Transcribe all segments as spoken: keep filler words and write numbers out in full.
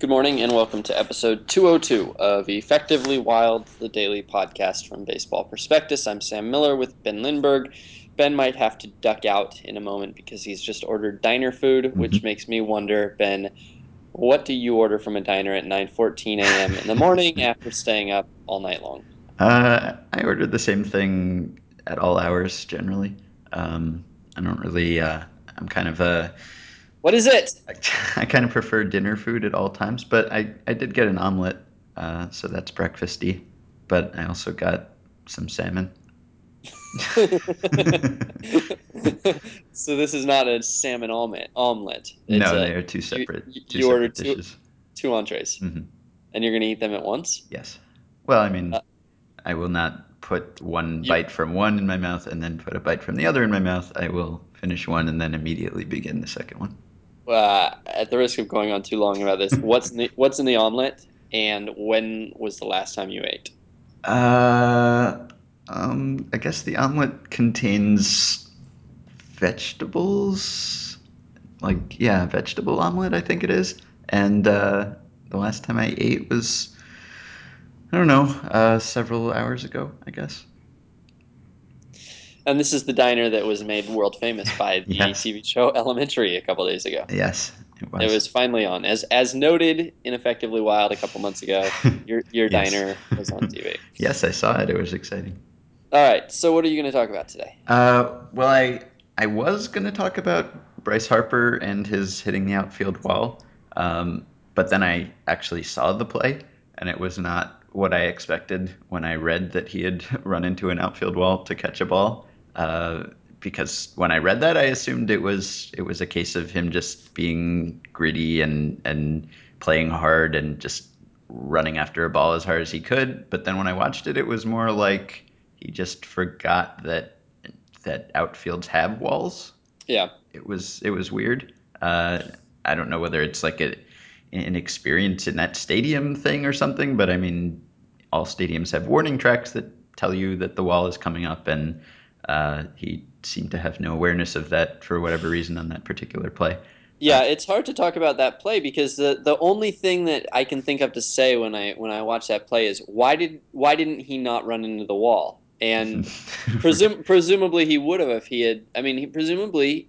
Good morning and welcome to episode two oh two of Effectively Wild, the daily podcast from Baseball Prospectus. I'm Sam Miller with Ben Lindbergh. Ben might have to duck out in a moment because he's just ordered diner food, which mm-hmm. makes me wonder, Ben, what do you order from a diner at nine fourteen a.m. in the morning after staying up all night long? Uh, I order the same thing at all hours generally. Um, I don't really, uh, I'm kind of a... What is it? I, I kind of prefer dinner food at all times, but I, I did get an omelet, uh, so that's breakfasty. But I also got some salmon. So this is not a salmon omelet. Omelet. It's no, a, they are two separate. You, you two ordered separate dishes. Two, two entrees, mm-hmm. and you're going to eat them at once. Yes. Well, I mean, uh, I will not put one you, bite from one in my mouth and then put a bite from the other in my mouth. I will finish one and then immediately begin the second one. Uh, at the risk of going on too long about this, what's in the, what's in the omelet, and when was the last time you ate? Uh, um, I guess the omelet contains vegetables, like yeah, vegetable omelet, I think it is. And uh, the last time I ate was, I don't know, uh, several hours ago, I guess. And this is the diner that was made world famous by the yes. T V show Elementary a couple of days ago. Yes, it was. It was finally on. As as noted in Effectively Wild a couple months ago, your your yes. diner was on T V. Yes, I saw it. It was exciting. All right. So what are you going to talk about today? Uh, well, I, I was going to talk about Bryce Harper and his hitting the outfield wall, um, but then I actually saw the play, and it was not what I expected when I read that he had run into an outfield wall to catch a ball. Uh, because when I read that, I assumed it was it was a case of him just being gritty and, and playing hard and just running after a ball as hard as he could. But then when I watched it, it was more like he just forgot that that outfields have walls. Yeah, it was it was weird. Uh, I don't know whether it's like a, an experience in that stadium thing or something, but I mean, all stadiums have warning tracks that tell you that the wall is coming up, and Uh, he seemed to have no awareness of that for whatever reason on that particular play. Yeah, uh, it's hard to talk about that play because the, the only thing that I can think of to say when I when I watch that play is why did why didn't he not run into the wall? And presum, presumably he would have if he had. I mean, he, presumably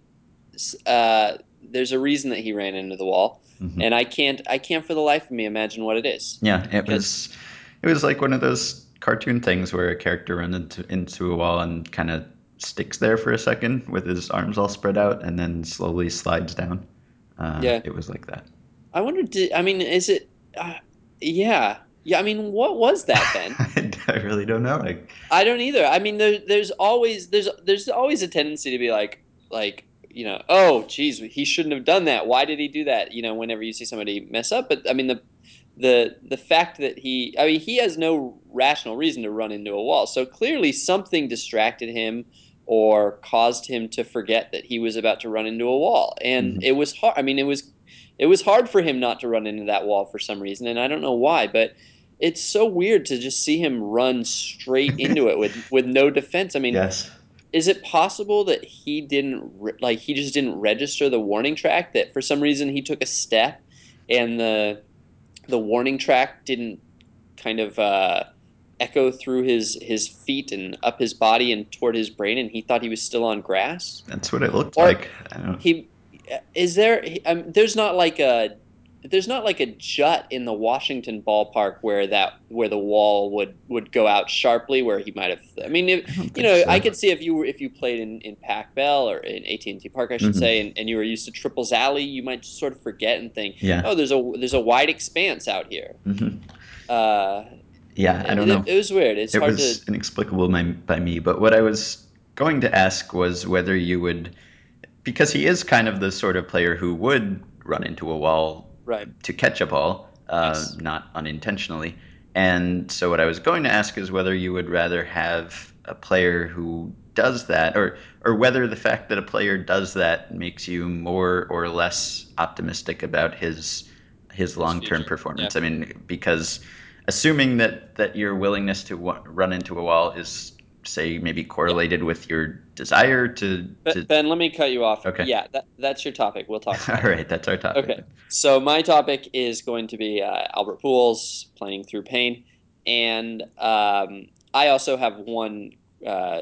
uh, there's a reason that he ran into the wall, mm-hmm. and I can't I can't for the life of me imagine what it is. Yeah, it was it was like one of those cartoon things where a character runs into, into a wall and kind of sticks there for a second with his arms all spread out and then slowly slides down. Uh, yeah. It was like that. I wonder, did, I mean, is it, uh, yeah. Yeah, I mean, what was that then? I really don't know. I, I don't either. I mean, there, there's always, there's, there's always a tendency to be like, like, you know, oh, geez, he shouldn't have done that. Why did he do that? You know, whenever you see somebody mess up. But I mean, the, The the fact that he, I mean, he has no rational reason to run into a wall. So clearly something distracted him or caused him to forget that he was about to run into a wall. And mm-hmm. it was hard. I mean, it was it was hard for him not to run into that wall for some reason. And I don't know why, but it's so weird to just see him run straight into it with, with no defense. I mean, yes. Is it possible that he didn't, re- like, he just didn't register the warning track, that for some reason he took a step and the... the warning track didn't kind of uh, echo through his, his feet and up his body and toward his brain, and he thought he was still on grass. That's what it looked or like. I don't... He is there. He, um, there's not like a there's not like a jut in the Washington ballpark where that where the wall would, would go out sharply where he might have. I mean, if, I you know, so. I could see if you were if you played in, in Pac Bell or in A T and T Park, I should mm-hmm. say, and, and you were used to Triple's Alley, you might just sort of forget and think, yeah. oh, there's a there's a wide expanse out here. Mm-hmm. Uh, yeah, I don't it, know. It, it was weird. It's it hard was to... inexplicable by, by me. But what I was going to ask was whether you would, because he is kind of the sort of player who would run into a wall. Right. To catch a ball, uh, yes. not unintentionally. And so what I was going to ask is whether you would rather have a player who does that, or or whether the fact that a player does that makes you more or less optimistic about his his long-term performance. Yeah. I mean, because assuming that, that your willingness to w- run into a wall is say maybe correlated yeah. with your desire to, to... Ben, Ben, let me cut you off. Okay. Yeah, that, that's your topic. We'll talk about it. All right, that's our topic. Okay, so my topic is going to be uh, Albert Pujols playing through pain. And um, I also have one uh,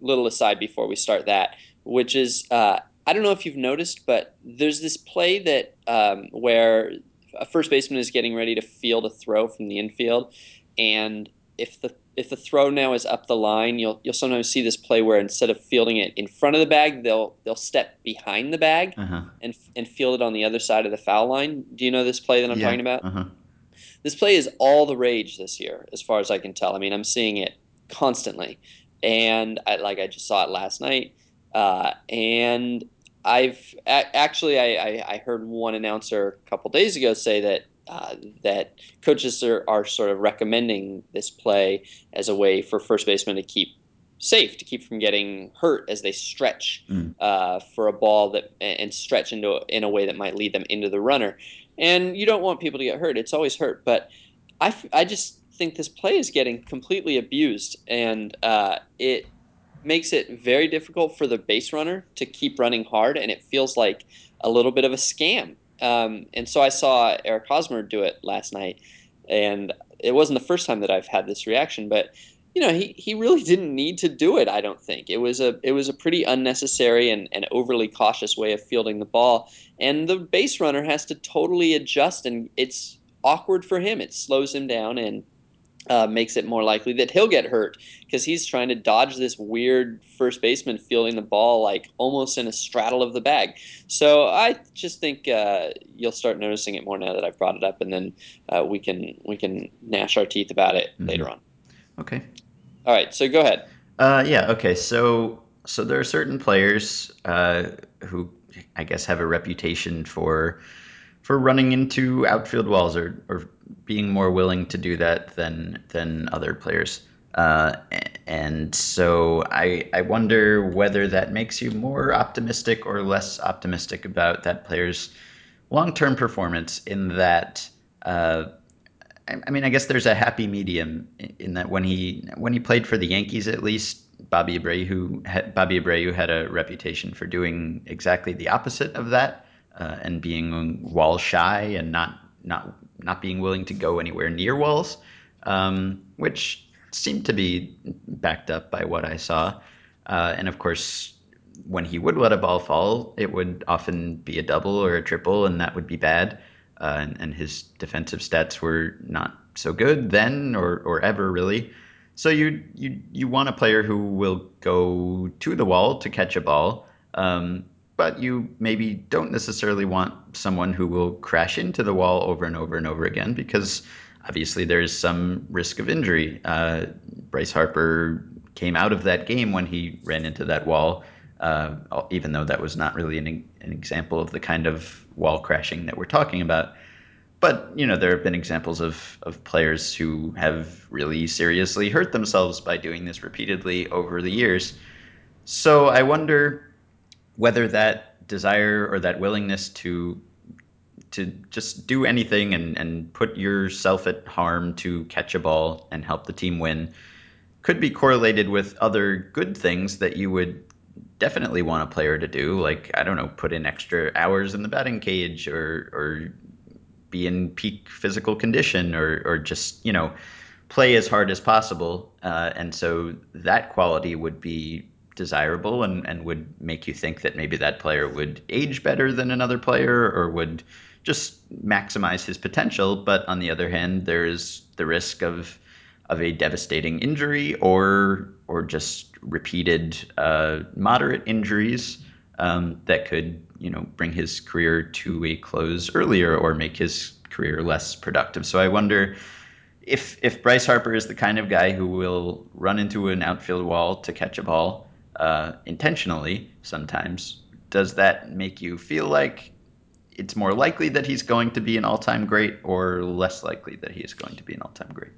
little aside before we start that, which is, uh, I don't know if you've noticed, but there's this play that um, where a first baseman is getting ready to field a throw from the infield, and if the If the throw now is up the line, you'll you'll sometimes see this play where instead of fielding it in front of the bag, they'll they'll step behind the bag uh-huh. and and field it on the other side of the foul line. Do you know this play that I'm yeah. talking about? Uh-huh. This play is all the rage this year, as far as I can tell. I mean, I'm seeing it constantly, and I, like I just saw it last night. Uh, and I've a- actually I, I I heard one announcer a couple days ago say that. Uh, that coaches are, are sort of recommending this play as a way for first basemen to keep safe, to keep from getting hurt as they stretch mm. uh, for a ball that and stretch into in a way that might lead them into the runner. And you don't want people to get hurt. It's always hurt. But I, I just think this play is getting completely abused, and uh, it makes it very difficult for the base runner to keep running hard, and it feels like a little bit of a scam. Um, and so I saw Eric Hosmer do it last night, and it wasn't the first time that I've had this reaction. But you know, he, he really didn't need to do it. I don't think it was a it was a pretty unnecessary and, and overly cautious way of fielding the ball. And the base runner has to totally adjust, and it's awkward for him. It slows him down and uh, makes it more likely that he'll get hurt because he's trying to dodge this weird first baseman fielding the ball like almost in a straddle of the bag. So I just think uh, you'll start noticing it more now that I've brought it up, and then uh, we can we can gnash our teeth about it mm-hmm. later on. Okay. All right. So go ahead. Uh, yeah. Okay. So so there are certain players uh, who I guess have a reputation for for running into outfield walls or or being more willing to do that than than other players. Uh, and so I, I wonder whether that makes you more optimistic or less optimistic about that player's long-term performance in that, uh, I, I mean, I guess there's a happy medium in that when he when he played for the Yankees, at least, Bobby Abreu had, Bobby Abreu had a reputation for doing exactly the opposite of that uh, and being wall shy and not, not, not being willing to go anywhere near walls, um, which... seemed to be backed up by what I saw. Uh, and of course, when he would let a ball fall, it would often be a double or a triple, and that would be bad. Uh, and, and his defensive stats were not so good then or, or ever really. So you you you want a player who will go to the wall to catch a ball, um, but you maybe don't necessarily want someone who will crash into the wall over and over and over again because obviously, there's some risk of injury. Uh, Bryce Harper came out of that game when he ran into that wall, uh, even though that was not really an, an example of the kind of wall crashing that we're talking about. But, you know, there have been examples of, of players who have really seriously hurt themselves by doing this repeatedly over the years. So I wonder whether that desire or that willingness to to just do anything and, and put yourself at harm to catch a ball and help the team win could be correlated with other good things that you would definitely want a player to do. Like, I don't know, put in extra hours in the batting cage or, or be in peak physical condition or, or just, you know, play as hard as possible. Uh, and so that quality would be desirable and, and would make you think that maybe that player would age better than another player or would just maximize his potential. But on the other hand, there is the risk of of a devastating injury or or just repeated uh, moderate injuries um, that could, you know, bring his career to a close earlier or make his career less productive. So I wonder if if Bryce Harper is the kind of guy who will run into an outfield wall to catch a ball uh, intentionally sometimes, does that make you feel like it's more likely that he's going to be an all-time great or less likely that he is going to be an all-time great?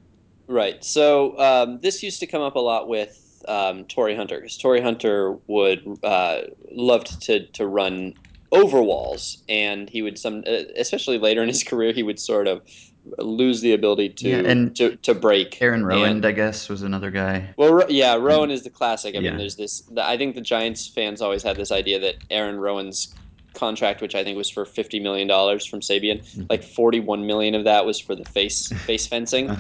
Right. So um, this used to come up a lot with um, Torii Hunter because Torii Hunter would uh, loved to to run over walls, and he would some, especially later in his career, he would sort of lose the ability to yeah, and to, to break. Aaron Rowand, and, I guess, was another guy. Well, yeah, Rowan is the classic. I yeah. mean, there's this. The, I think the Giants fans always had this idea that Aaron Rowan's contract, which I think was for fifty million dollars from Sabian, mm-hmm. like forty-one million dollars of that was for the face face fencing,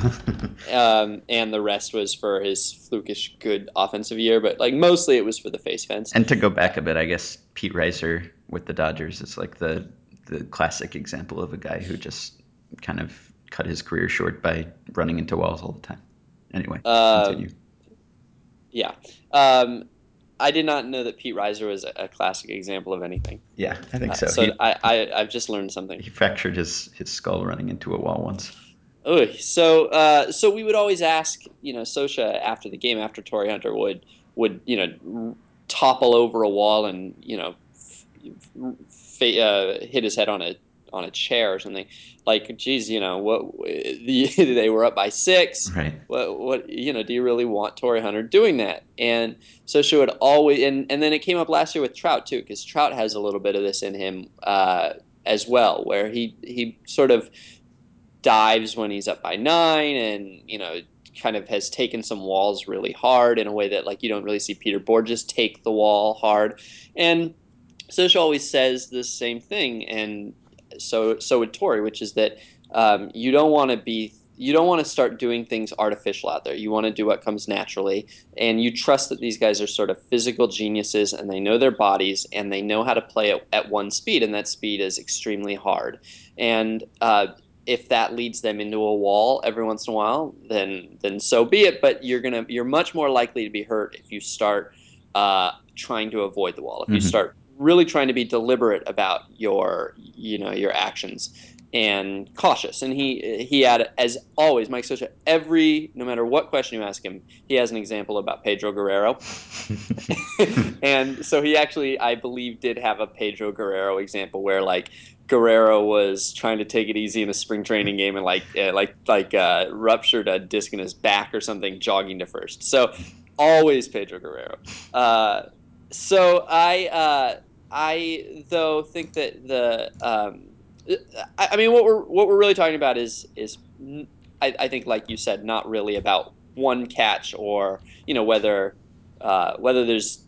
um, and the rest was for his flukish good offensive year. But like mostly it was for the face fence. And to go back a bit, I guess Pete Reiser with the Dodgers is like the the classic example of a guy who just kind of cut his career short by running into walls all the time. Anyway, uh, continue. Yeah. Um, I did not know that Pete Reiser was a classic example of anything. Yeah, I think so. Uh, so he, I, I, I've just learned something. He fractured his, his skull running into a wall once. Oh, so uh, so we would always ask, you know, Scioscia after the game, after Torii Hunter would, would you know, topple over a wall and, you know, f- f- uh, hit his head on a on a chair or something, like, geez, you know, what the, they were up by six. Right. What, what, you know, do you really want Torii Hunter doing that? And so she would always, and, and then it came up last year with Trout too, because Trout has a little bit of this in him uh, as well, where he, he sort of dives when he's up by nine and, you know, kind of has taken some walls really hard in a way that, like, you don't really see Peter Borges take the wall hard. And so she always says the same thing. And, So so with Torii, which is that um, you don't want to be you don't want to start doing things artificial out there. You want to do what comes naturally, and you trust that these guys are sort of physical geniuses, and they know their bodies, and they know how to play at, at one speed, and that speed is extremely hard. And uh, if that leads them into a wall every once in a while, then then so be it. But you're gonna you're much more likely to be hurt if you start uh, trying to avoid the wall. If mm-hmm. you start really trying to be deliberate about your, you know, your actions and cautious. And he he had, as always, Mike Scioscia, every, no matter what question you ask him, he has an example about Pedro Guerrero. And so he actually, I believe, did have a Pedro Guerrero example where, like, Guerrero was trying to take it easy in a spring training game and, like, uh, like like uh, ruptured a disc in his back or something jogging to first. So always Pedro Guerrero. Uh, so I... Uh, I though think that the um, I, I mean what we're what we're really talking about is is I, I think, like you said, not really about one catch or, you know, whether uh, whether there's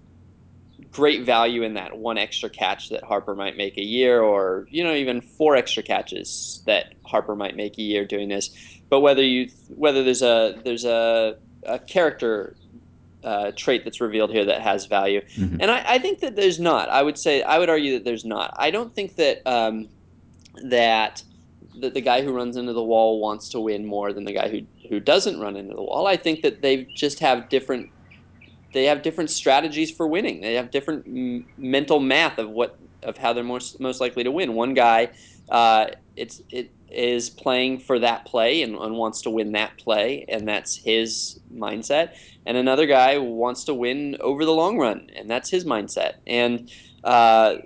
great value in that one extra catch that Harper might make a year, or, you know, even four extra catches that Harper might make a year doing this, but whether you whether there's a there's a, a character Uh, trait that's revealed here that has value. Mm-hmm. And I, I think that there's not. I would say, I would argue that there's not. I don't think that um, that that the guy who runs into the wall wants to win more than the guy who who doesn't run into the wall. I think that they just have different they have different strategies for winning. They have different m- mental math of what of how they're most most likely to win. One guy uh, it's it is playing for that play and, and wants to win that play, and that's his mindset. And another guy wants to win over the long run, and that's his mindset. And, uh,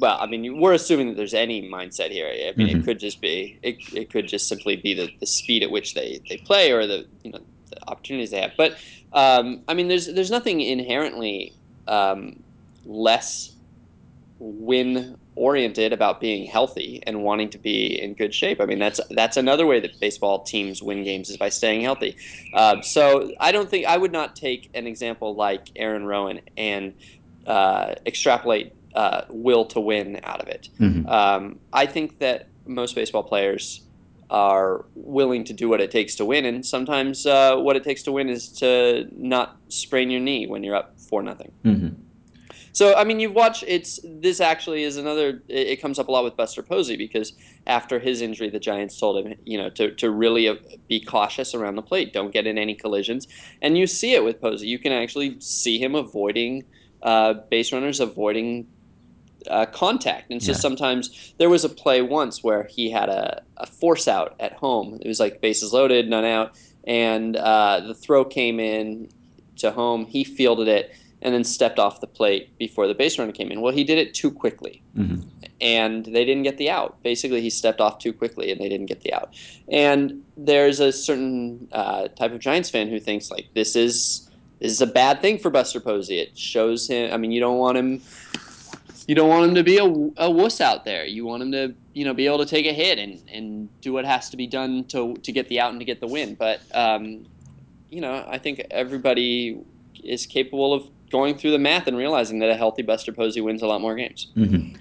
well, I mean, we're assuming that there's any mindset here. I mean, mm-hmm. it could just be, it, it could just simply be the, the speed at which they, they play, or the, you know, the opportunities they have. But, um, I mean, there's there's nothing inherently um, less win-oriented about being healthy and wanting to be in good shape. I mean, that's that's another way that baseball teams win games, is by staying healthy. Uh, so I don't think I would not take an example like Aaron Rowan and uh, extrapolate uh, will to win out of it. Mm-hmm. Um, I think that most baseball players are willing to do what it takes to win, and sometimes uh, what it takes to win is to not sprain your knee when you're up four nothing. Mm-hmm. So, I mean, you've watched, it's, this actually is another, it, it comes up a lot with Buster Posey, because after his injury, the Giants told him, you know, to, to really be cautious around the plate. Don't get in any collisions. And you see it with Posey. You can actually see him avoiding uh, base runners, avoiding uh, contact. And so yeah. sometimes, there was a play once where he had a, a force out at home. It was like bases loaded, none out. And uh, the throw came in to home. He fielded it, and then stepped off the plate before the base runner came in. Well, he did it too quickly, mm-hmm. and they didn't get the out. Basically, he stepped off too quickly, and they didn't get the out. And there's a certain uh, type of Giants fan who thinks, like, this is this is a bad thing for Buster Posey. It shows him – I mean, you don't want him you don't want him to be a, a wuss out there. You want him to, you know, be able to take a hit and, and do what has to be done to to get the out and to get the win. But, um, you know, I think everybody is capable of going through the math and realizing that a healthy Buster Posey wins a lot more games. Mm-hmm.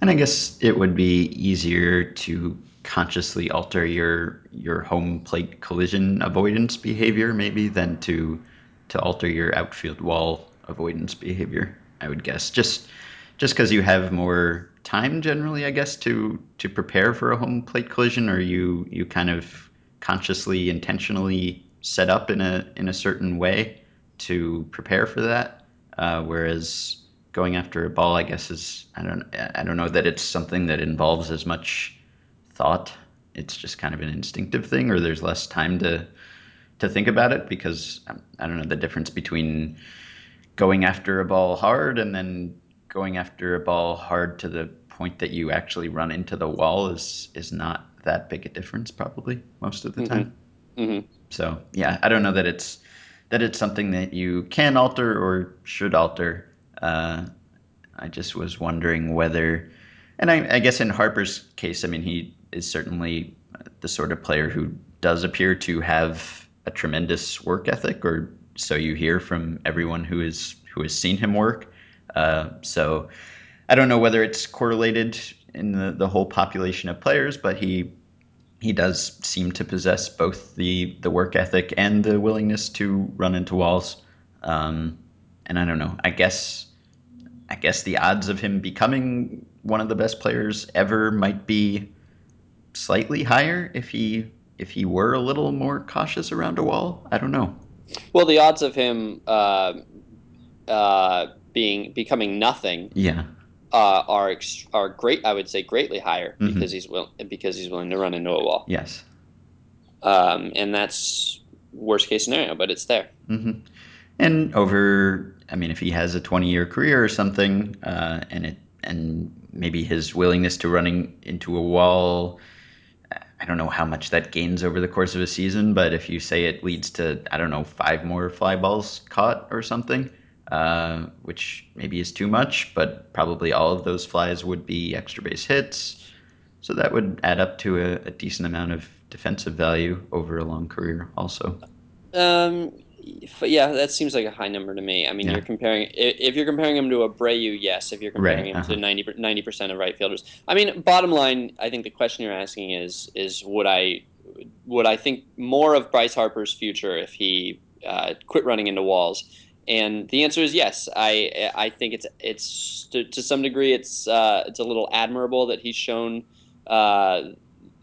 And I guess it would be easier to consciously alter your your home plate collision avoidance behavior maybe than to to alter your outfield wall avoidance behavior, I would guess. Just just because you have more time generally, I guess, to to prepare for a home plate collision, or you you kind of consciously, intentionally set up in a in a certain way to prepare for that. Uh, whereas going after a ball, I guess, is I don't I don't know that it's something that involves as much thought. It's just kind of an instinctive thing, or there's less time to to think about it, because I don't know, the difference between going after a ball hard and then going after a ball hard to the point that you actually run into the wall is is not that big a difference probably most of the mm-hmm. time. Mm-hmm. So yeah, I don't know that it's that it's something that you can alter or should alter. Uh, I just was wondering whether, and I, I guess in Harper's case, I mean, he is certainly the sort of player who does appear to have a tremendous work ethic, or so you hear from everyone who is who has seen him work. Uh, so I don't know whether it's correlated in the, the whole population of players, but he he does seem to possess both the, the work ethic and the willingness to run into walls. Um, and I don't know, I guess I guess the odds of him becoming one of the best players ever might be slightly higher if he if he were a little more cautious around a wall. I don't know. Well, the odds of him uh, uh, being becoming nothing, yeah, uh, are are great. I would say greatly higher mm-hmm. because he's will because he's willing to run into a wall. Yes, um, and that's worst case scenario, but it's there. Mm-hmm. And over, I mean, if he has a twenty-year career or something, uh, and it and maybe his willingness to running into a wall, I don't know how much that gains over the course of a season, but if you say it leads to, I don't know, five more fly balls caught or something, uh, which maybe is too much, but probably all of those flies would be extra base hits. So that would add up to a, a decent amount of defensive value over a long career also. Um, yeah, that seems like a high number to me. I mean, yeah. you're comparing, if you're comparing him to Abreu, yes. If you're comparing right, him uh-huh. to ninety percent of right fielders. I mean, bottom line, I think the question you're asking is, is would I, would I think more of Bryce Harper's future if he uh, quit running into walls? And the answer is yes. I, I think it's, it's to, to some degree, it's, uh, it's a little admirable that he's shown, uh,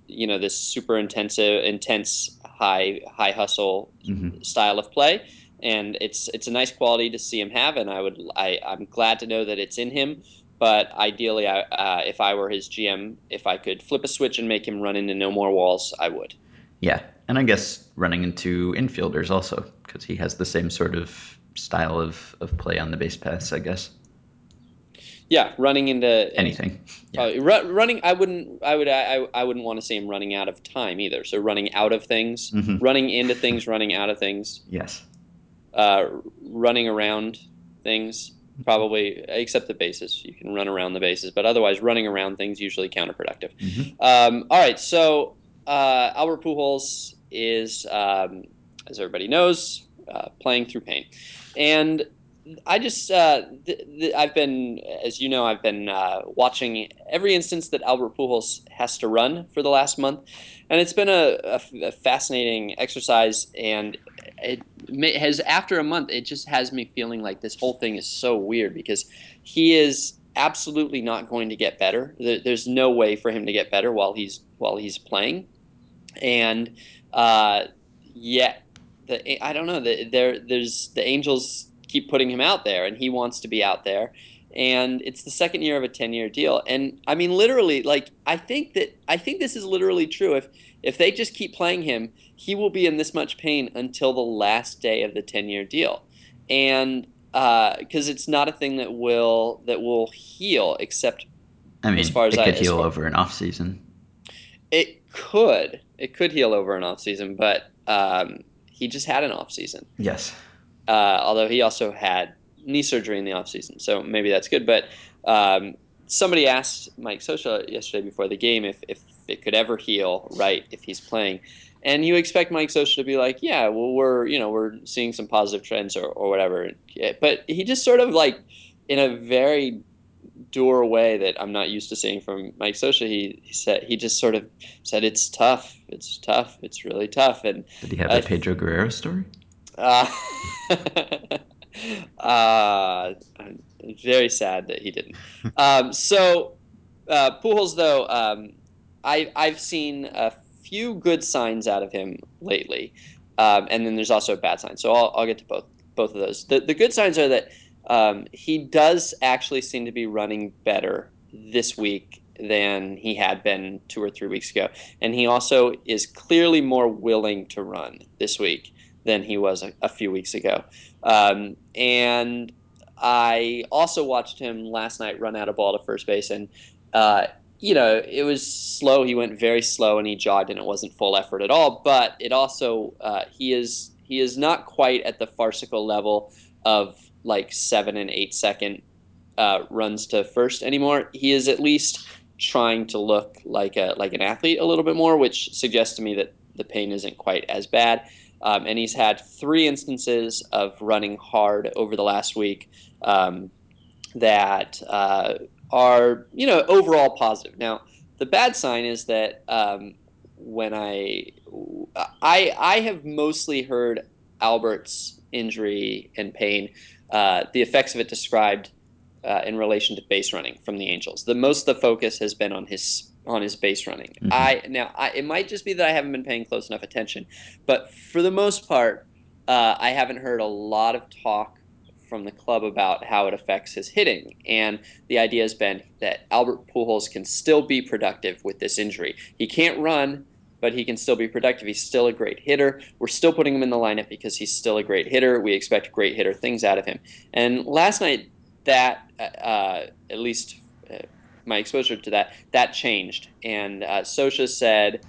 you know, this super intensive, intense, high high hustle mm-hmm. style of play, and it's it's a nice quality to see him have, and I would I I'm glad to know that it's in him. But ideally, I, uh, if I were his G M, if I could flip a switch and make him run into no more walls, I would. Yeah, and I guess running into infielders also, because he has the same sort of style of, of play on the base paths, I guess. Yeah, running into anything. Uh, yeah. ru- running, I wouldn't. I would. I. I wouldn't want to see him running out of time either. So running out of things, mm-hmm. running into things, running out of things. Yes. Uh, running around things, probably, except the bases. You can run around the bases, but otherwise, running around things usually counterproductive. Mm-hmm. Um, all right. So uh, Albert Pujols is, um, as everybody knows, uh, playing through pain, and. I just, uh, th- th- I've been, as you know, I've been uh, watching every instance that Albert Pujols has to run for the last month, and it's been a, a, a fascinating exercise, and it has, after a month, it just has me feeling like this whole thing is so weird, because he is absolutely not going to get better. There's no way for him to get better while he's, while he's playing, and uh, yet, the, I don't know, the, there, there's the Angels keep putting him out there, and he wants to be out there, and it's the second year of a ten-year deal, and I mean literally, like, I think that I think this is literally true. If if they just keep playing him, he will be in this much pain until the last day of the ten-year deal, and because uh, it's not a thing that will that will heal, except I mean, as far as it I could heal far, over an off season. It could it could heal over an off season, but um, he just had an off season. Yes. Uh, although he also had knee surgery in the offseason, so maybe that's good. But um, somebody asked Mike Scioscia yesterday before the game if, if it could ever heal, right, if he's playing. And you expect Mike Scioscia to be like, yeah, well, we're, you know, we're seeing some positive trends or, or whatever. But he just sort of, like, in a very dour way that I'm not used to seeing from Mike Scioscia, he, he said he just sort of said it's tough, it's tough, it's really tough. And did he have uh, a Pedro Guerrero story? Uh, uh, I'm very sad that he didn't. um, so uh, Pujols, though, um, I, I've seen a few good signs out of him lately, um, and then there's also a bad sign. So I'll, I'll get to both both of those. The, the good signs are that um, he does actually seem to be running better this week than he had been two or three weeks ago, and he also is clearly more willing to run this week than he was a, a few weeks ago. Um, and I also watched him last night run out of ball to first base, and uh, you know, it was slow. He went very slow, and he jogged, and it wasn't full effort at all. But it also uh, he is he is not quite at the farcical level of like seven and eight second uh, runs to first anymore. He is at least trying to look like a like an athlete a little bit more, which suggests to me that the pain isn't quite as bad. Um, and he's had three instances of running hard over the last week um, that uh, are, you know, overall positive. Now, the bad sign is that um, when I, I I have mostly heard Albert's injury and pain, uh, the effects of it described uh, in relation to base running from the Angels. The most of the focus has been on his on his base running. Mm-hmm. I now I, it might just be that I haven't been paying close enough attention, but for the most part, uh, I haven't heard a lot of talk from the club about how it affects his hitting. And the idea has been that Albert Pujols can still be productive with this injury. He can't run, but he can still be productive. He's still a great hitter. We're still putting him in the lineup because he's still a great hitter. We expect great hitter things out of him. And last night, that uh, at least. Uh, my exposure to that, that changed. And uh, Scioscia said,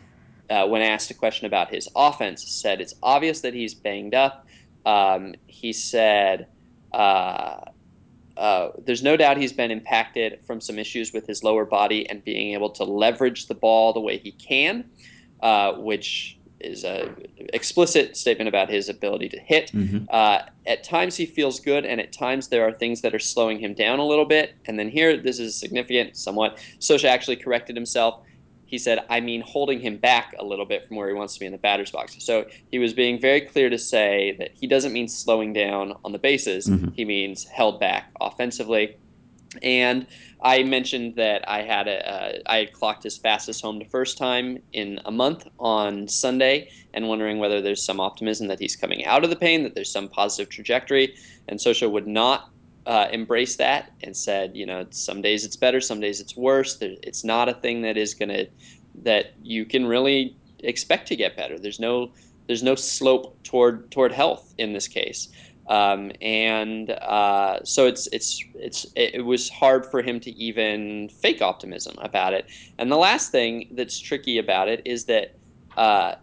uh, when asked a question about his offense, said it's obvious that he's banged up. Um, he said, uh, uh, there's no doubt he's been impacted from some issues with his lower body and being able to leverage the ball the way he can, uh, which is a explicit statement about his ability to hit. Mm-hmm. Uh, at times he feels good, and at times there are things that are slowing him down a little bit. And then here, this is significant somewhat. Scioscia actually corrected himself. He said, I mean holding him back a little bit from where he wants to be in the batter's box. So he was being very clear to say that he doesn't mean slowing down on the bases. Mm-hmm. He means held back offensively. And I mentioned that I had a, uh, I had clocked his fastest home to first time in a month on Sunday, and wondering whether there's some optimism that he's coming out of the pain, that there's some positive trajectory. And Scioscia would not uh, embrace that and said, you know, some days it's better, some days it's worse. There, it's not a thing that is going to that you can really expect to get better. There's no there's no slope toward toward health in this case. Um, and uh, so it's it's it's it was hard for him to even fake optimism about it. And the last thing that's tricky about it is that uh,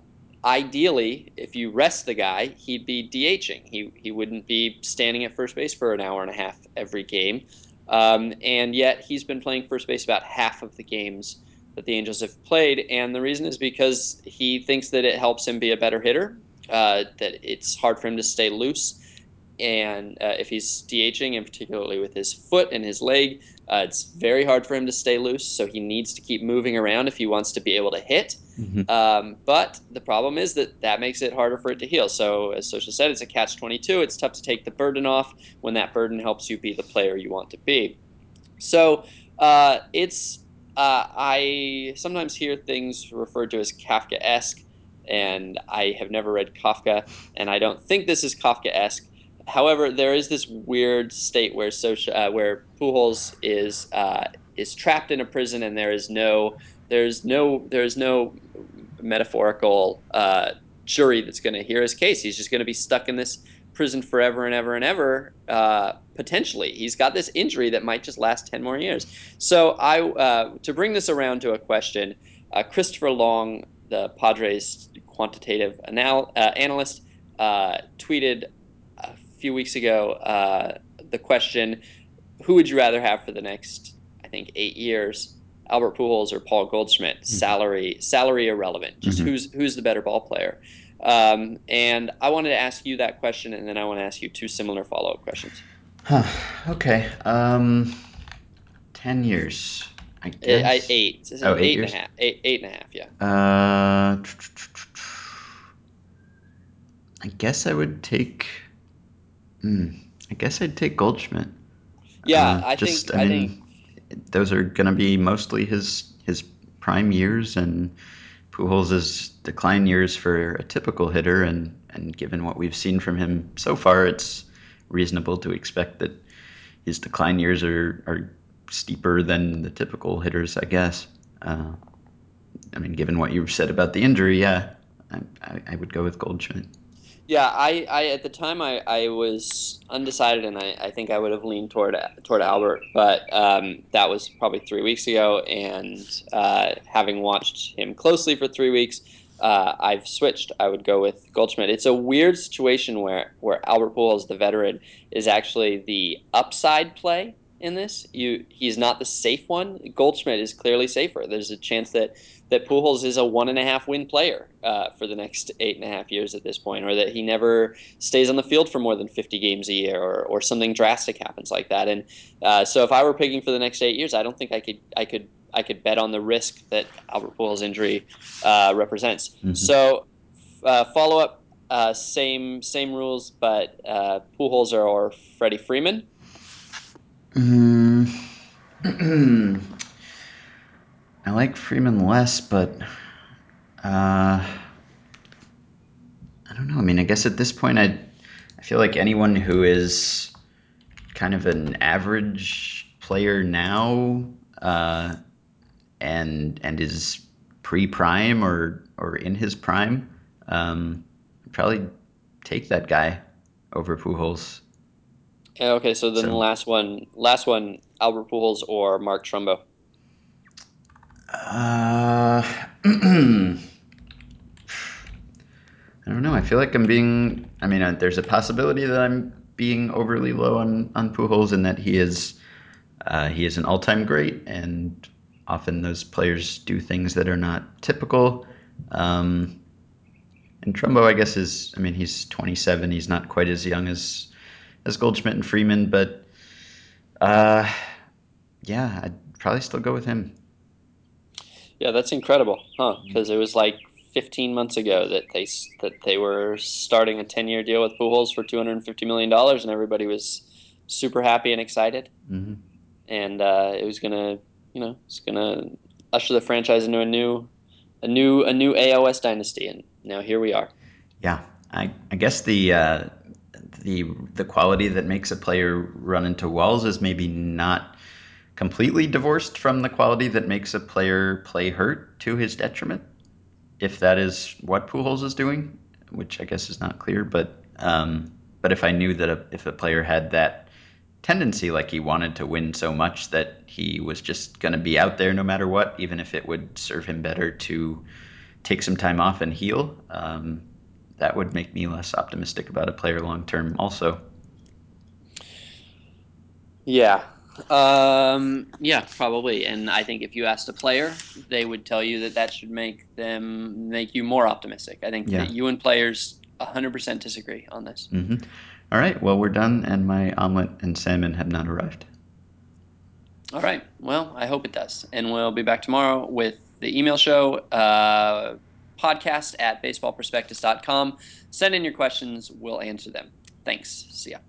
ideally, if you rest the guy, he'd be DHing. He he wouldn't be standing at first base for an hour and a half every game. Um, and yet he's been playing first base about half of the games that the Angels have played. And the reason is because he thinks that it helps him be a better hitter. Uh, that it's hard for him to stay loose. And uh, if he's DHing, and particularly with his foot and his leg, uh, it's very hard for him to stay loose. So he needs to keep moving around if he wants to be able to hit. Mm-hmm. Um, but the problem is that that makes it harder for it to heal. So as Scioscia said, it's a catch twenty-two. It's tough to take the burden off when that burden helps you be the player you want to be. So uh, it's uh, I sometimes hear things referred to as Kafka-esque, and I have never read Kafka, and I don't think this is Kafka-esque. However, there is this weird state where Scioscia, uh, where Pujols is uh, is trapped in a prison, and there is no there's no there's no metaphorical uh, jury that's going to hear his case. He's just going to be stuck in this prison forever and ever and ever. Uh, potentially, he's got this injury that might just last ten more years. So, I uh, to bring this around to a question, uh, Christopher Long, the Padres quantitative anal- uh, analyst, uh, tweeted few weeks ago uh, the question, who would you rather have for the next, I think, eight years, Albert Pujols or Paul Goldschmidt, mm-hmm. salary salary irrelevant, just mm-hmm. who's who's the better ball player. Um, and I wanted to ask you that question, and then I want to ask you two similar follow-up questions. Huh. Okay. Um, ten years, I guess. I, I, eight. Oh, eight, eight years? And a half. Eight, eight and a half, yeah. Uh, tr- tr- tr- tr- I guess I would take mm, – I guess I'd take Goldschmidt. Yeah, uh, I just, think – I, I mean, think... those are going to be mostly his his prime years, and – Pujols' decline years for a typical hitter, and, and given what we've seen from him so far, it's reasonable to expect that his decline years are, are steeper than the typical hitters, I guess. Uh, I mean, given what you've said about the injury, yeah, I, I, I would go with Goldschmidt. Yeah, I, I at the time I, I was undecided, and I, I think I would have leaned toward toward Albert, but um, that was probably three weeks ago, and uh, having watched him closely for three weeks, uh, I've switched. I would go with Goldschmidt. It's a weird situation where, where Albert Pujols, the veteran, is actually the upside play in this. You he's not the safe one. Goldschmidt is clearly safer. There's a chance that that Pujols is a one and a half win player uh, for the next eight and a half years at this point, or that he never stays on the field for more than fifty games a year, or, or something drastic happens like that. And uh, so, if I were picking for the next eight years, I don't think I could I could I could bet on the risk that Albert Pujols' injury uh, represents. Mm-hmm. So, uh, follow up, uh, same same rules, but uh, Pujols or, or Freddie Freeman. Mm-hmm. I like Freeman less, but uh, I don't know. I mean, I guess at this point, I I feel like anyone who is kind of an average player now uh, and and is pre-prime or, or in his prime, um, I'd probably take that guy over Pujols. Okay, so then so, the last one, last one, Albert Pujols or Mark Trumbo. Uh, I don't know. I feel like I'm being, I mean, uh, there's a possibility that I'm being overly low on, on Pujols, and that he is, uh, he is an all-time great, and often those players do things that are not typical. Um, and Trumbo, I guess, is, I mean, he's twenty-seven. He's not quite as young as, as Goldschmidt and Freeman, but, uh, yeah, I'd probably still go with him. Yeah, that's incredible, huh? Because it was like fifteen months ago that they that they were starting a ten-year deal with Pujols for two hundred fifty million dollars, and everybody was super happy and excited, mm-hmm. and uh, it was gonna, you know, it's gonna usher the franchise into a new, a new, a new A O S dynasty, and now here we are. Yeah, I I guess the uh, the the quality that makes a player run into walls is maybe not completely divorced from the quality that makes a player play hurt to his detriment, if that is what Pujols is doing, which I guess is not clear. But um, but if I knew that a, if a player had that tendency, like he wanted to win so much that he was just going to be out there no matter what, even if it would serve him better to take some time off and heal, um, that would make me less optimistic about a player long term also. Yeah. Um, yeah, probably. And I think if you asked a player, they would tell you that that should make them make you more optimistic. I think yeah. that you and players one hundred percent disagree on this. Mm-hmm. All right. Well, we're done, and my omelet and salmon have not arrived. All right. Well, I hope it does. And we'll be back tomorrow with the email show, uh, podcast at baseball prospectus dot com. Send in your questions. We'll answer them. Thanks. See ya.